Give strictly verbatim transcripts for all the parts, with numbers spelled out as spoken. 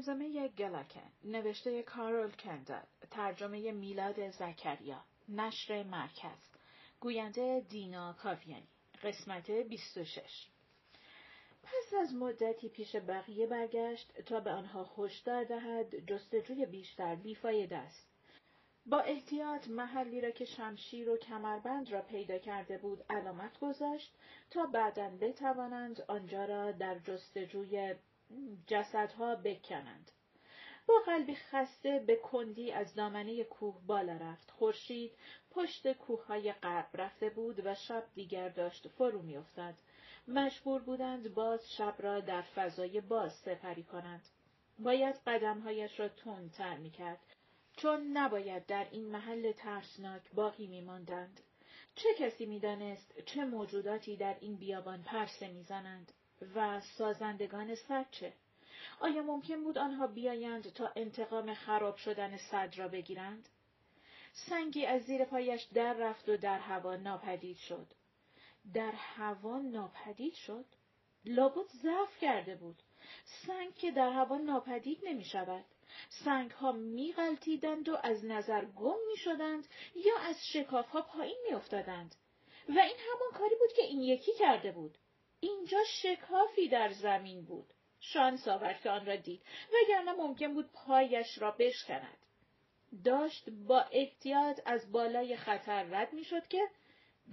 زمزمه گلاکن، نوشته کارول کندل، ترجمه میلاد زکریا، نشر مرکز، گوینده دینا کاویانی، قسمت بیست و شش. پس از مدتی پیش بقیه برگشت تا به آنها هشدار دهد جستجوی بیشتر بیفایده است. با احتیاط محلی را که شمشیر و کمربند را پیدا کرده بود علامت گذاشت تا بعداً بتوانند آنجا را در جستجوی جسدها بکنند. با قلبی خسته به کندی از دامنه کوه بالا رفت. خورشید پشت کوههای غرب رفته بود و شب دیگر داشت فرو می‌افتاد. مجبور بودند باز شب را در فضای باز سپری کنند. باید قدمهایش را تندتر می‌کرد، چون نباید در این محل ترسناک باقی می‌ماندند. چه کسی می‌دانست چه موجوداتی در این بیابان پرسه می‌زنند و سازندگان سد چه؟ آیا ممکن بود آنها بیایند تا انتقام خراب شدن سد را بگیرند؟ سنگی از زیر پایش در رفت و در هوا ناپدید شد. در هوا ناپدید شد؟ لابد ضعف کرده بود. سنگ که در هوا ناپدید نمی شود. سنگ ها می غلطیدند و از نظر گم می شدند یا از شکاف ها پایین می افتادند. و این همان کاری بود که این یکی کرده بود. اینجا شکافی در زمین بود. شانس آورد که آن را دید، وگرنه ممکن بود پایش را بشکند. داشت با احتیاط از بالای خطر رد می شد که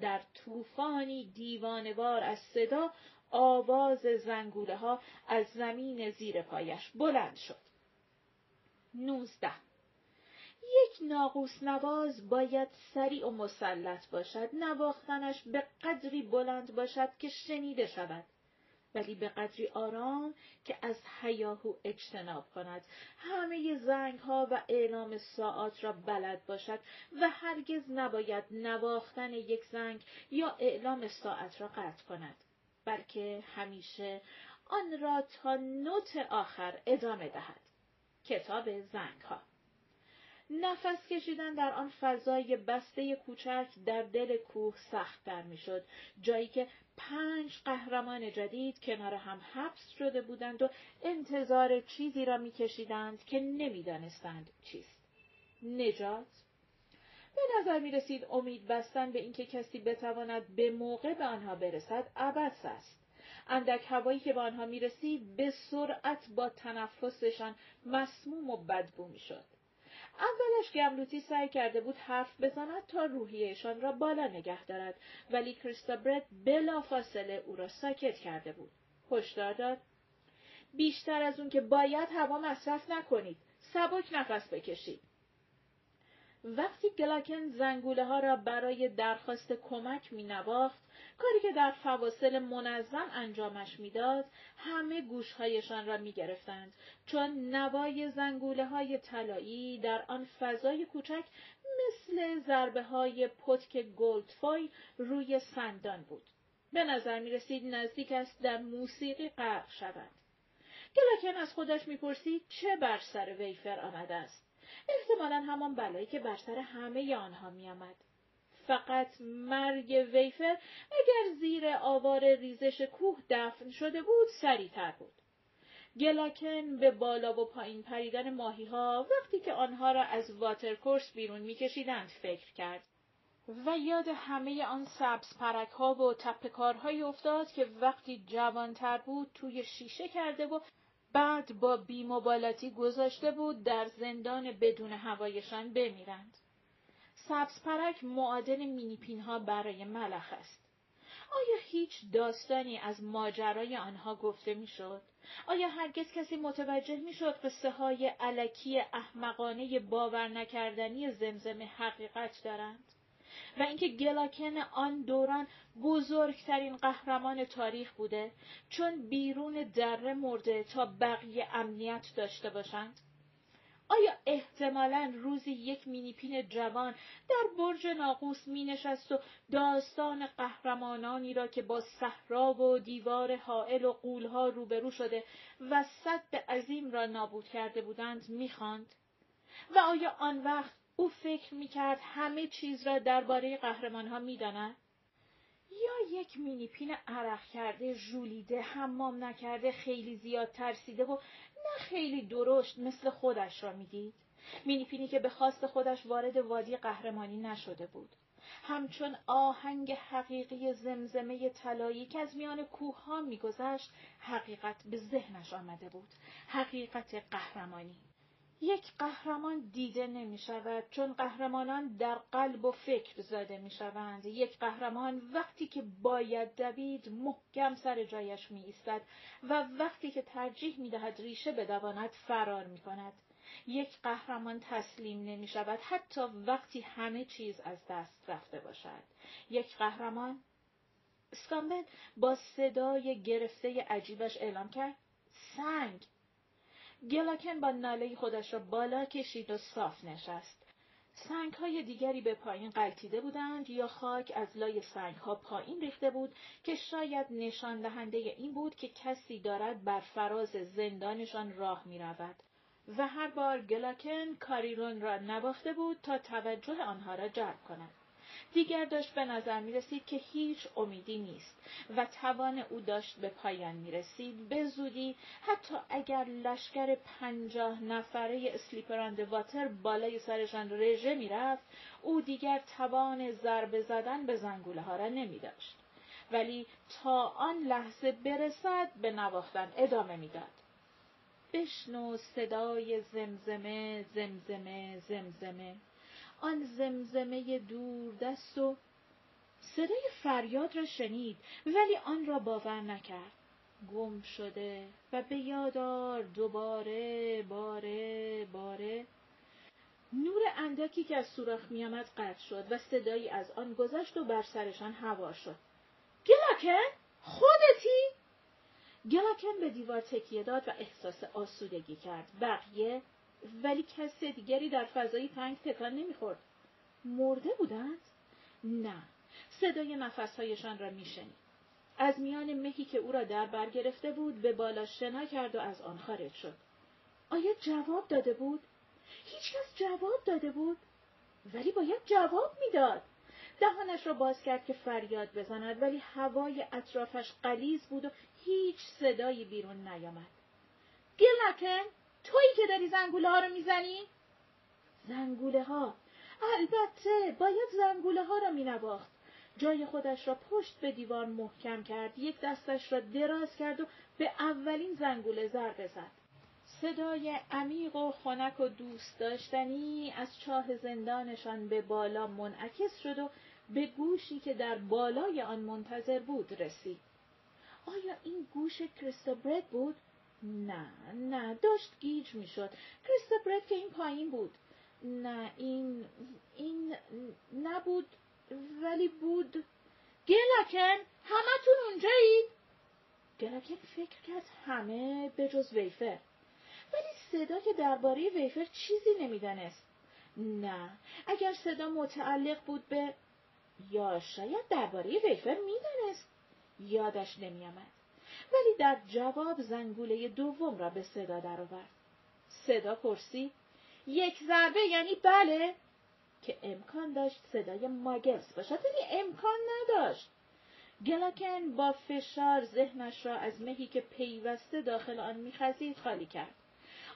در طوفانی دیوانه‌وار از صدا آواز زنگوله ها از زمین زیر پایش بلند شد. نوزده. یک ناقوس نواز باید سریع و مسلط باشد، نواختنش به قدری بلند باشد که شنیده شود، ولی به قدری آرام که از هیاهو اجتناب کند، همه زنگ ها و اعلام ساعات را بلد باشد و هرگز نباید نواختن یک زنگ یا اعلام ساعت را قطع کند، بلکه همیشه آن را تا نوت آخر ادامه دهد. کتاب زنگ ها. نفس کشیدن در آن فضای بسته کوچک در دل کوه سخت‌تر می‌شد، جایی که پنج قهرمان جدید کنار هم حبس شده بودند و انتظار چیزی را می‌کشیدند که نمی‌دانستند چیست. نجات؟ به نظر می‌رسید امید بستن به اینکه کسی بتواند به موقع به آنها برسد عبث است. اندک هوایی که به آنها می‌رسید به سرعت با تنفسشان مسموم و بدبو می‌شد. اولش گملوتی سعی کرده بود حرف بزند تا روحیه‌شان را بالا نگه دارد، ولی کریستابرت بلافاصله او را ساکت کرده بود. هشدار داد: بیشتر از اون که باید هوا مصرف نکنید، سبک نفس بکشید. وقتی گلاکن زنگوله ها را برای درخواست کمک می نواخت، کاری که در فواصل منظم انجامش می داد، همه گوشهایشان را می گرفتند، چون نوای زنگوله های طلایی در آن فضای کوچک مثل ضربه های پتک گلدفویل روی سندان بود. به نظر می رسید نزدیک است در موسیقی غرق شود. گلاکن از خودش می پرسید چه بر سر ویفر آمده است. احتمالاً همان بلایی که بر سر همه آنها می آمد. فقط مرگ ویفر اگر زیر آوار ریزش کوه دفن شده بود سریع‌تر بود. گلاکن به بالا و پایین پریدن ماهی‌ها وقتی که آنها را از واترکورس بیرون می‌کشیدند فکر کرد و یاد همه آن سبز پرک‌ها و تپه‌کارهایی افتاد که وقتی جوان‌تر بود توی شیشه کرده و بعد با بی‌مبالاتی گذاشته بود در زندان بدون هوایشان بمیرند. سبزپرک معادن مینیپین‌ها برای ملخ است. آیا هیچ داستانی از ماجرای آنها گفته میشد؟ آیا هرگز کسی متوجه میشد قصه های الکی احمقانه باور نکردنی زمزمه حقیقت دارند؟ و اینکه گلاکن آن دوران بزرگترین قهرمان تاریخ بوده، چون بیرون دره مرده تا بقیه امنیت داشته باشند. آیا احتمالاً روزی یک مینیپین جوان در برج ناقوس می نشست و داستان قهرمانانی را که با صحرا و دیوار حائل و غول‌ها روبرو شده و سد عظیم را نابود کرده بودند می خواند؟ و آیا آن وقت او فکر میکرد همه چیز را درباره قهرمانها میداند؟ یا یک مینیپین عرق کرده، ژولیده، حمام نکرده، خیلی زیاد ترسیده و نه خیلی درشت مثل خودش را میدید. مینیپینی که به خواست خودش وارد وادی قهرمانی نشده بود، همچون آهنگ حقیقی زمزمه طلایی که از میان کوه‌ها میگذشت، حقیقت به ذهنش آمده بود، حقیقت قهرمانی. یک قهرمان دیده نمی شود چون قهرمانان در قلب و فکر زاده می شوند. یک قهرمان وقتی که باید دوید محکم سر جایش می ایستد و وقتی که ترجیح می دهد ریشه بدواند فرار می کند. یک قهرمان تسلیم نمی شود حتی وقتی همه چیز از دست رفته باشد. یک قهرمان. اسکامبل با صدای گرفته عجیبش اعلام کرد: سنگ. گلاکن با ناله خودش را بالا کشید و صاف نشست. سنگ‌های دیگری به پایین غلتیده بودند یا خاک از لای سنگ‌ها پایین ریخته بود که شاید نشان دهنده این بود که کسی دارد بر فراز زندانشان راه می‌رود. و هر بار گلاکن کاریرون را نباخته بود تا توجه آنها را جلب کند. دیگر داشت به نظر می رسید که هیچ امیدی نیست و توان او داشت به پایان می رسید. به زودی حتی اگر لشکر پنجاه نفره اسلیپراند واتر بالای سرشان رژه می رفت، او دیگر توان ضربه زدن به زنگوله ها را نمی داشت. ولی تا آن لحظه برسد به نواختن ادامه می داد. بشنو صدای زمزمه، زمزمه، زمزمه. آن زمزمه دور دست و صدای فریاد را شنید ولی آن را باور نکرد. گم شده و به یاد آر دوباره باره باره. نور اندکی که از سوراخ می آمد قطع شد و صدایی از آن گذشت و بر سرشان هوا شد. گلاکن خودتی؟ گلاکن به دیوار تکیه داد و احساس آسودگی کرد. بقیه ولی کسی دیگری در فضای تنگ تکان نمیخورد. مرده بودند؟ نه. صدای نفسهایشان را میشنید. از میان مهی که او را در بر گرفته بود به بالا شنا کرد و از آن خارج شد. آیا جواب داده بود؟ هیچ کس جواب داده بود؟ ولی باید جواب میداد. دهانش را باز کرد که فریاد بزند ولی هوای اطرافش غلیظ بود و هیچ صدایی بیرون نیامد. گلاکن؟ تویی که داری زنگوله ها رو میزنی؟ زنگوله ها؟ البته باید زنگوله ها رو مینواخت. جای خودش را پشت به دیوار محکم کرد، یک دستش را دراز کرد و به اولین زنگوله ضربه زد. صدای عمیق و خنک و دوست داشتنی از چاه زندانشان به بالا منعکس شد و به گوشی که در بالای آن منتظر بود رسید. آیا این گوش کریستوبرت بود؟ نه، نه، داشت گیج می شد. کریستوبرت که این پایین بود. نه، این، این نبود، ولی بود. گلاکن، همه تون اونجایید؟ گلاکن فکر کرد همه به جز ویفر. ولی صدا که درباره ویفر چیزی نمی دانست. نه، اگر صدا متعلق بود به، یا شاید درباره ویفر می دانست. یادش نمی آمد. ولی در جواب زنگوله دوم را به صدا درآورد. صدا پرسی: یک ضربه یعنی بله؟ که امکان داشت صدای ماگلز باشد ولی امکان نداشت. گلاکن با فشار ذهنش را از مهی که پیوسته داخل آن می‌خزید خالی کرد.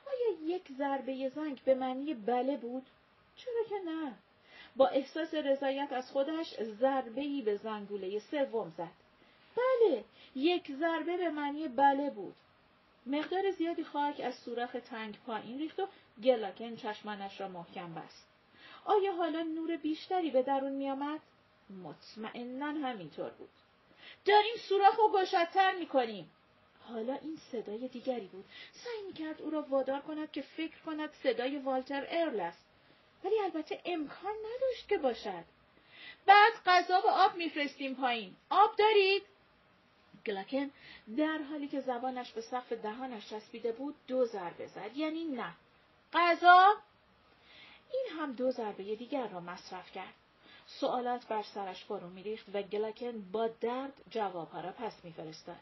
آیا یک ضربه زنگ به معنی بله بود؟ چرا که نه. با احساس رضایت از خودش ضربه‌ای به زنگوله سوم زد. بله، یک ضربه به معنی بله بود. مقدار زیادی خاک از سوراخ تنگ پایین ریخت و گلاکن چشمانش را محکم بست. آیا حالا نور بیشتری به درون می آمد؟ مطمئناً همینطور بود. داریم سوراخ رو گشادتر می کنیم. حالا این صدای دیگری بود. سعی می کرد او را وادار کند که فکر کند صدای والتر ارل است. ولی البته امکان نداشت که باشد. بعد غذا و آب می فرستیم پایین. آب دارید؟ گلاکن در حالی که زبانش به سقف دهانش چسبیده بود دو ضربه زد، یعنی نه. غذا؟ این هم دو ضربه دیگر را مصرف کرد. سوالات بر سرش فرو می‌ریخت و گلاکن با درد جوابها را پس می‌فرستاد.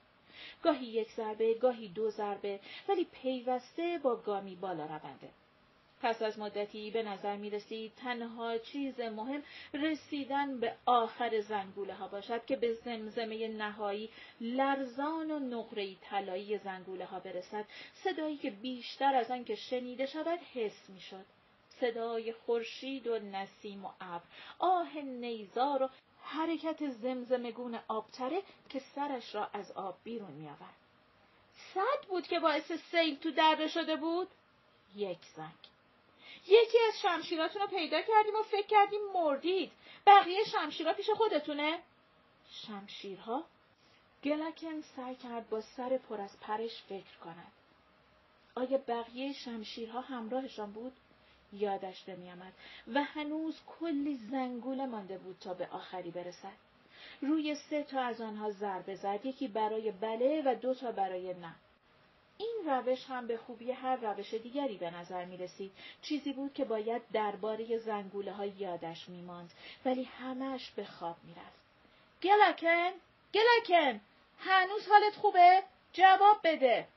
گاهی یک ضربه، گاهی دو ضربه، ولی پیوسته با گامی بالا رونده. پس از مدتی به نظر می رسید تنها چیز مهم رسیدن به آخر زنگوله ها باشد که به زمزمه نهایی لرزان و نقره‌ای طلایی زنگوله ها برسد. صدایی که بیشتر از آن که شنیده شود حس می شد. صدای خورشید و نسیم و ابر، آه نیزار و حرکت زمزمگون آبتره که سرش را از آب بیرون می آورد. صد بود که باعث سیل تو دره شده بود. یک زنگ. یکی از شمشیراتون رو پیدا کردیم و فکر کردیم مردید. بقیه شمشیرها پیش خودتونه؟ شمشیرها؟ گلکن سعی کرد با سر پر از پرش فکر کند. آیا بقیه شمشیرها همراهشان بود؟ یادش نمی آمد و هنوز کلی زنگوله مانده بود تا به آخری برسد. روی سه تا از آنها ضربه زد، یکی برای بله و دو تا برای نه. این روش هم به خوبی هر روش دیگری به نظر می رسید. چیزی بود که باید درباره زنگوله ها یادش می ماند، ولی همش به خواب می رفت. گلکن، گلکن، هنوز حالت خوبه؟ جواب بده.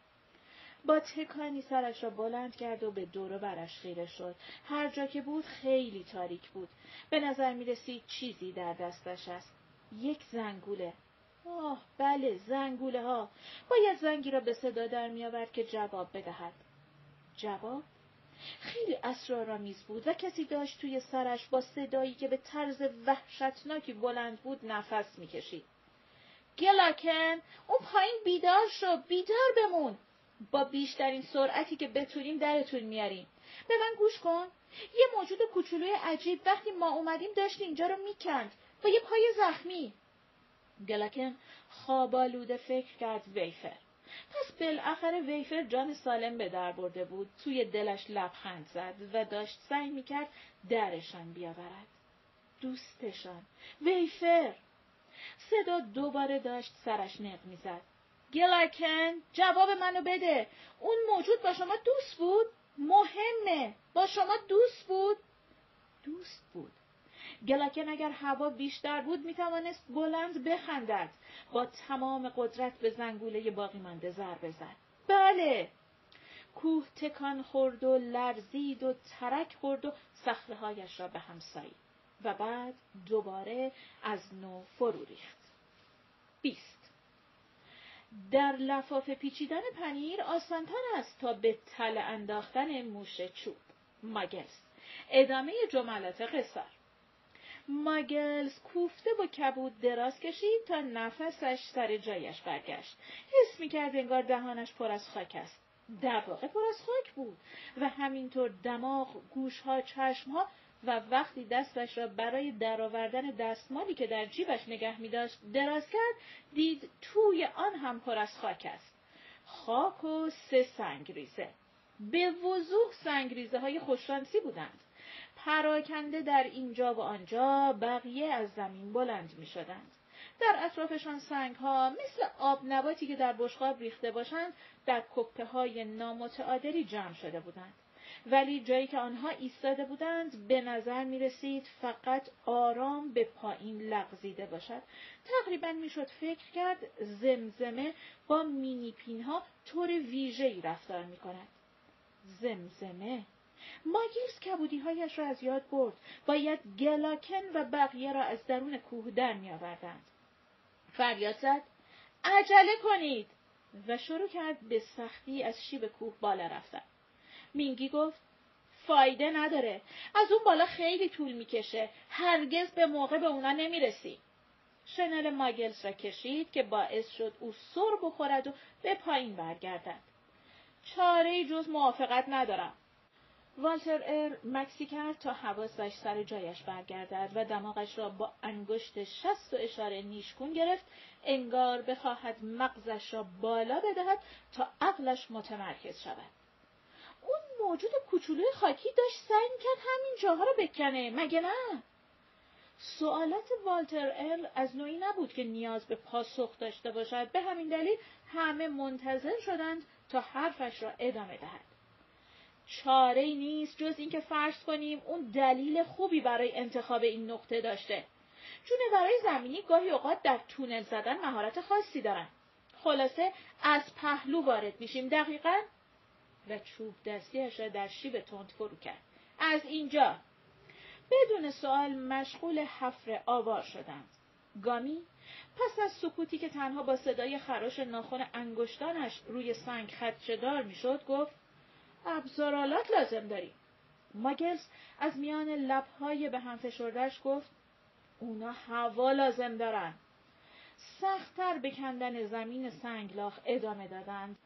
با تکانی سرش را بلند کرد و به دور و برش خیره شد. هر جا که بود خیلی تاریک بود. به نظر می رسید چیزی در دستش است. یک زنگوله. آه بله، زنگوله ها. باید زنگی را به صدا در می آورد که جواب بدهد. جواب؟ خیلی اسرارآمیز بود و کسی داشت توی سرش با صدایی که به طرز وحشتناکی بلند بود نفس می کشید. گلکن، اون پایین بیدار شو، بیدار بمون. با بیشترین سرعتی که بتونیم درتون میاریم. به من گوش کن. یه موجود کوچولوی عجیب وقتی ما اومدیم داشت اینجا رو میکند با یه پای زخمی. گلکن خوابالوده فکر کرد ویفر. پس بالاخره ویفر جان سالم به در برده بود. توی دلش لبخند زد و داشت سعی میکرد درشان بیاورد. دوستشان. ویفر. صدا دوباره داشت سرش نق میزد. گلکن، جواب منو بده. اون موجود با شما دوست بود؟ مهمه. با شما دوست بود؟ دوست بود. گلکن اگر هوا بیشتر بود میتوانست بلند بخندد. با تمام قدرت به زنگوله باقی مانده ضربه زد. بله. کوه تکان خورد و لرزید و ترک خورد و صخره‌هایش را به هم سایید و بعد دوباره از نو فرو ریخت. بیست. در لفاف پیچیدن پنیر آسان‌تر است تا به تله انداختن موش چوب. ماگلز. ادامه جملات قصر. ماگلز کوفته با کبود دراز کشید تا نفسش سر جایش برگشت. حس می‌کرد انگار دهانش پر از خاک است. در واقع پر از خاک بود و همینطور دماغ، گوش‌ها، چشم‌ها و وقتی دستش را برای درآوردن دستمالی که در جیبش نگه می‌داشت دراز کرد، دید توی آن هم پر از خاک است. خاک و سه سنگریزه. به وضوح سنگریزه های خوششانسی بودند. پراکنده در اینجا و آنجا، بقیه از زمین بلند می شدند. در اطرافشان سنگ ها مثل آب نباتی که در بشقاب ریخته باشند در کپه های نامتعادلی جمع شده بودند. ولی جایی که آنها ایستاده بودند به نظر می رسید فقط آرام به پایین لغزیده باشد. تقریبا می شد فکر کرد زمزمه با مینیپین ها طور ویژه‌ای رفتار می کند. زمزمه. ماگیز کبودی هایش را از یاد برد. باید گلکن و بقیه را از درون کوه در می آوردند. فریاد زد عجله کنید و شروع کرد به سختی از شیب کوه بالا رفتن. مینگی گفت فایده نداره، از اون بالا خیلی طول میکشه، هرگز به موقع به اونا نمیرسی. شنل ماگلز را کشید که باعث شد او سر بخورد و به پایین برگردد. چاره جز موافقت ندارم. والتر ار مکسی کرد تا حواسش سر جایش برگردد و دماغش را با انگشت شست و اشاره نیشگون گرفت، انگار بخواهد مغزش را بالا بدهد تا عقلش متمرکز شود. اون موجود کوچولوی خاکی داشت سعی می‌کرد همین جاها رو بکنه، مگه نه؟ سوالات والتر ارل از نوعی نبود که نیاز به پاسخ داشته باشد، به همین دلیل همه منتظر شدند تا حرفش را ادامه دهد. چاره‌ای نیست جز اینکه فرض کنیم اون دلیل خوبی برای انتخاب این نقطه داشته. چون برای زمینی گاهی اوقات در تونل زدن مهارت خاصی دارن. خلاصه از پهلو وارد میشیم. دقیقاً و چوب دستیش را در شیب تند فرو کرد. از اینجا! بدون سوال مشغول حفر آوار شدند. گامی پس از سکوتی که تنها با صدای خراش ناخن انگشتانش روی سنگ خدشه‌دار میشد گفت ابزارالات لازم داری. ماگلز از میان لبهای به هم فشرده‌اش گفت اونا هوا لازم دارن. سخت‌تر به کندن زمین سنگلاخ ادامه دادند،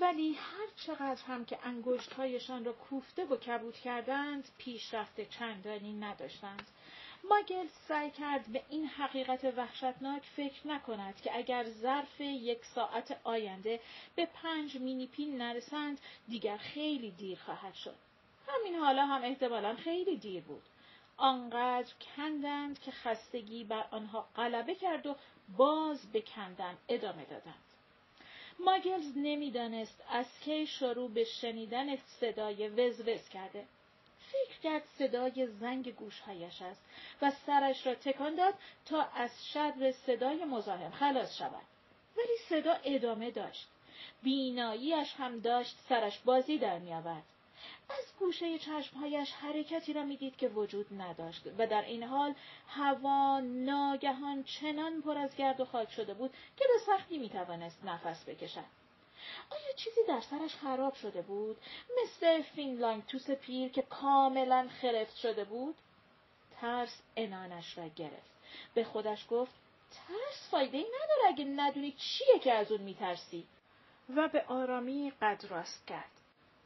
ولی هر چقدر هم که انگشت‌هایشان را کوفته و کبود کردند پیشرفت چندانی نداشتند. ماگل سعی کرد به این حقیقت وحشتناک فکر نکند که اگر ظرف یک ساعت آینده به پنج مینیپین نرسند دیگر خیلی دیر خواهد شد. همین حالا هم احتمالاً خیلی دیر بود. آنقدر کندند که خستگی بر آنها غلبه کرد و باز به کندن ادامه دادند. ماگلز نمیدانست از کی شروع به شنیدن صدای وزوز کرده. فکر کرد صدای زنگ گوشهایش است و سرش را تکان داد تا از شر صدای مزاحم خلاص شود. ولی صدا ادامه داشت. بیناییش هم داشت سرش بازی در می آورد. از گوشه چشمهایش حرکتی را می دید که وجود نداشت و در این حال هوا ناگهان چنان پر از گرد و خاک شده بود که به سختی می توانست نفس بکشد. آیا چیزی در سرش خراب شده بود؟ مثل فین لانگتوس پیر که کاملا خرفت شده بود؟ ترس عنانش را گرفت. به خودش گفت ترس فایده‌ای نداره اگه ندونی چیه که از اون می ترسی. و به آرامی قد راست کرد.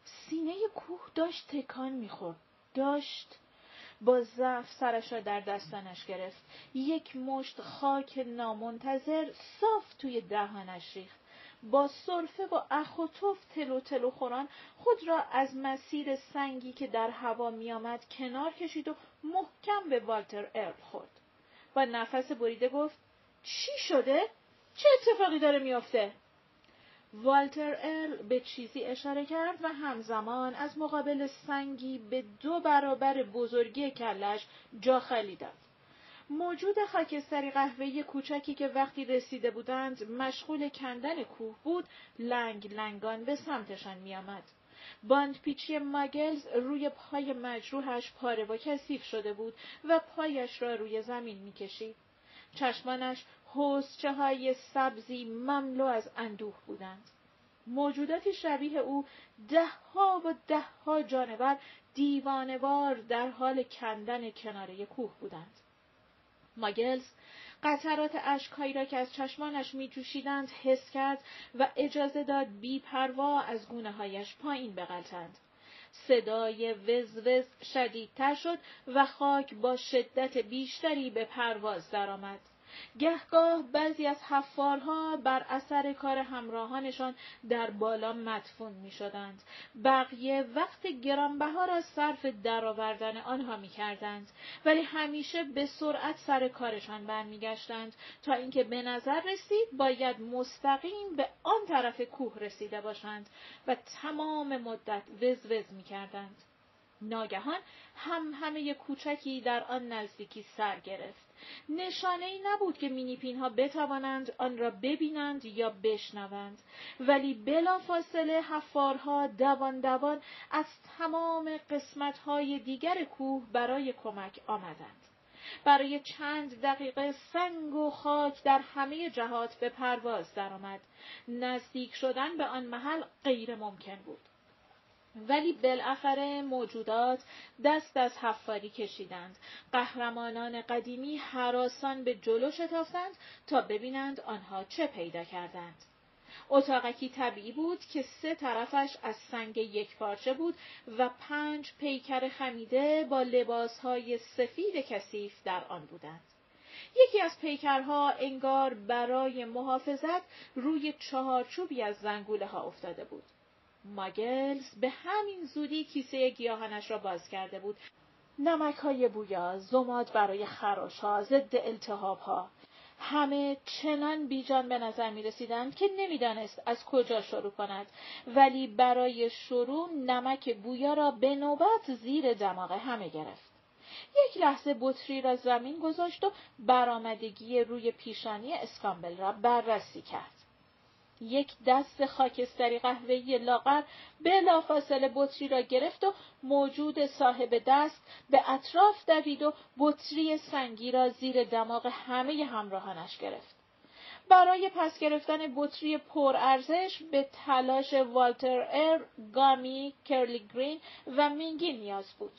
سینه کوه داشت تکان می‌خورد. داشت با ضعف سرش را در دستانش گرفت. یک مشت خاک نامنتظر صاف توی دهانش ریخت. با سرفه و اخ و تف تلو تلو خوران خود را از مسیر سنگی که در هوا می‌آمد کنار کشید و محکم به والتر ارل خورد. با نفس بریده گفت چی شده؟ چه اتفاقی داره می‌افته؟ والتر ارل به چیزی اشاره کرد و همزمان از مقابل سنگی به دو برابر بزرگی کلش جا خالی داد. موجود خاکستری قهوه‌ای کوچکی که وقتی رسیده بودند مشغول کندن کوه بود لنگ لنگان به سمتشان می آمد. باند پیچی ماگلز روی پای مجروحش پاره و کثیف شده بود و پایش را روی زمین می کشید. چشمانش حوزچه های سبزی مملو از اندوه بودند. موجوداتی شبیه او ده ها و ده ها جانور دیوانه‌وار در حال کندن کناره کوه بودند. ماگلز قطرات اشک‌هایی را که از چشمانش می‌جوشیدند حس کرد و اجازه داد بی‌پروا از گونه‌هایش پایین بغلتند. صدای وزوز شدیدتر شد و خاک با شدت بیشتری به پرواز درآمد. گهگاه بعضی از حفارها بر اثر کار همراهانشان در بالا مدفون می‌شدند. بقیه وقت گرانبها را صرف درآوردن آنها می‌کردند، ولی همیشه به سرعت سر کارشان برمیگشتند تا اینکه به نظر رسید باید مستقیم به آن طرف کوه رسیده باشند و تمام مدت وز وز می‌کردند. ناگهان هم همه کوچکی در آن نزدیکی سر گرفت. نشانه‌ای نبود که مینیپین‌ها بتوانند آن را ببینند یا بشنوند، ولی بلافاصله حفارها دوان دوان از تمام قسمت‌های دیگر کوه برای کمک آمدند. برای چند دقیقه سنگ و خاک در همه جهات به پرواز درآمد. نزدیک شدن به آن محل غیر ممکن بود. ولی بالاخره موجودات دست از حفاری کشیدند. قهرمانان قدیمی هراسان به جلو شتافتند تا ببینند آنها چه پیدا کردند. اتاقکی طبیعی بود که سه طرفش از سنگ یکپارچه بود و پنج پیکر خمیده با لباسهای سفید کثیف در آن بودند. یکی از پیکرها انگار برای محافظت روی چهارچوبی از زنگوله ها افتاده بود. ماگلز به همین زودی کیسه گیاهانش را باز کرده بود. نمک‌های بویا، زماد برای خراش‌ها، ضد التهاب‌ها، همه چنان بیجان به نظر می‌رسیدند که نمی‌دانست از کجا شروع کند، ولی برای شروع نمک بویا را به نوبت زیر دماغ همه گرفت. یک لحظه بطری را زمین گذاشت و برآمدگی روی پیشانی اسکامبل را بررسی کرد. یک دست خاکستری قهوه‌ای لاغر بلافاصله بطری را گرفت و موجود صاحب دست به اطراف دوید و بطری سنگی را زیر دماغ همه همراهانش گرفت. برای پس گرفتن بطری پرارزش به تلاش والتر ار، گامی، کرلی گرین و مینگی نیاز بود.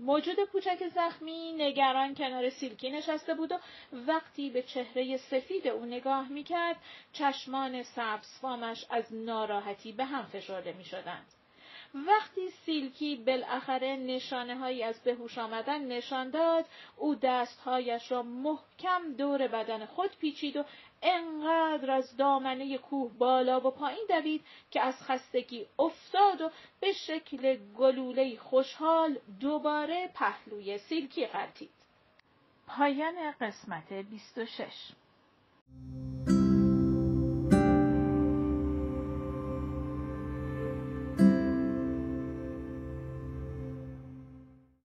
موجود پوچک زخمی نگران کنار سیلکی نشسته بود و وقتی به چهره سفید او نگاه میکرد چشمان سبزفامش از ناراحتی به هم فشرده میشدند. وقتی سیلکی بالاخره نشانه هایی از بهوش آمدن نشان داد، او دستهایش را محکم دور بدن خود پیچید و انقدر از دامنه کوه بالا و پایین دوید که از خستگی افتاد و به شکل گلوله خوشحال دوباره پهلوی سیلکی غلتید. پایان قسمت بیست و شش.